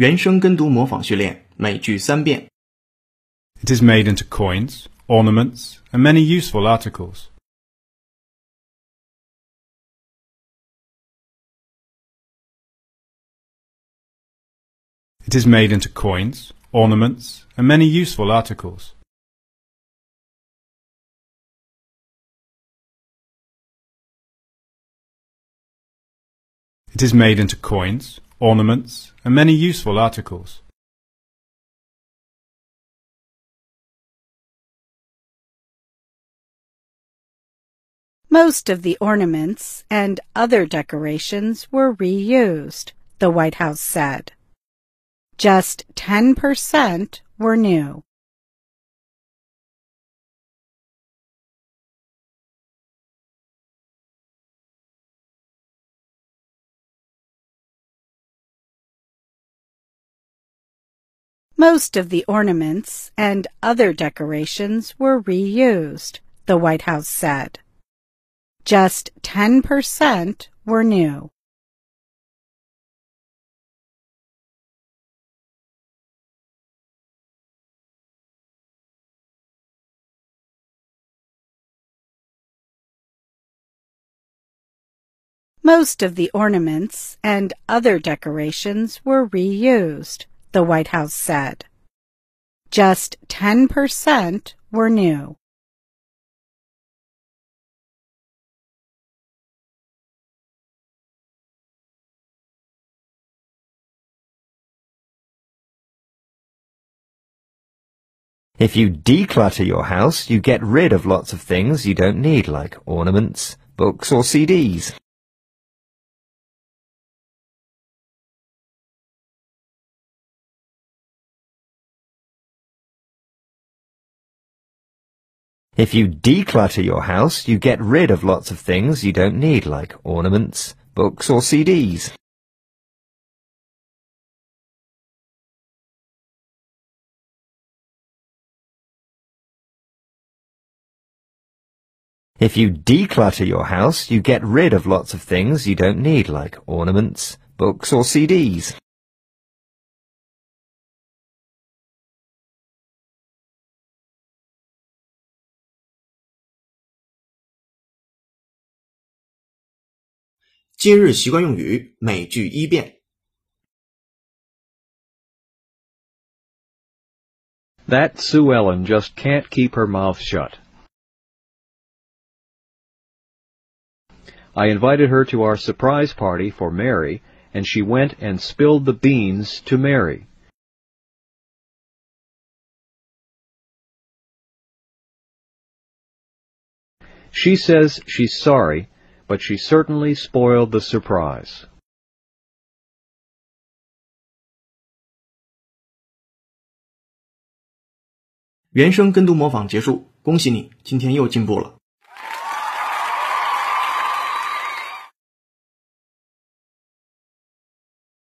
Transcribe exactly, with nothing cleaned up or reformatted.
原声跟读模仿训练，每句三遍。It is made into coins, ornaments, and many useful articles. It is made into coins, ornaments, and many useful articles. It is made into coins, ornaments, and many useful articles. Most of the ornaments and other decorations were reused, the White House said. Just ten percent were new. Most of the ornaments and other decorations were reused, the White House said. Just ten percent were new. Most of the ornaments and other decorations were reused, the White House said. Just ten percent were new. If you declutter your house, you get rid of lots of things you don't need, like ornaments, books, or C Ds. If you declutter your house, you get rid of lots of things you don't need, like ornaments, books, or C Ds. If you declutter your house, you get rid of lots of things you don't need, like ornaments, books, or C Ds.今日习惯用语，每句一遍。That Sue Ellen just can't keep her mouth shut. I invited her to our surprise party for Mary, and she went and spilled the beans to Mary. She says she's sorry, but she certainly spoiled the surprise.原声跟读模仿结束，恭喜你，今天又进步了。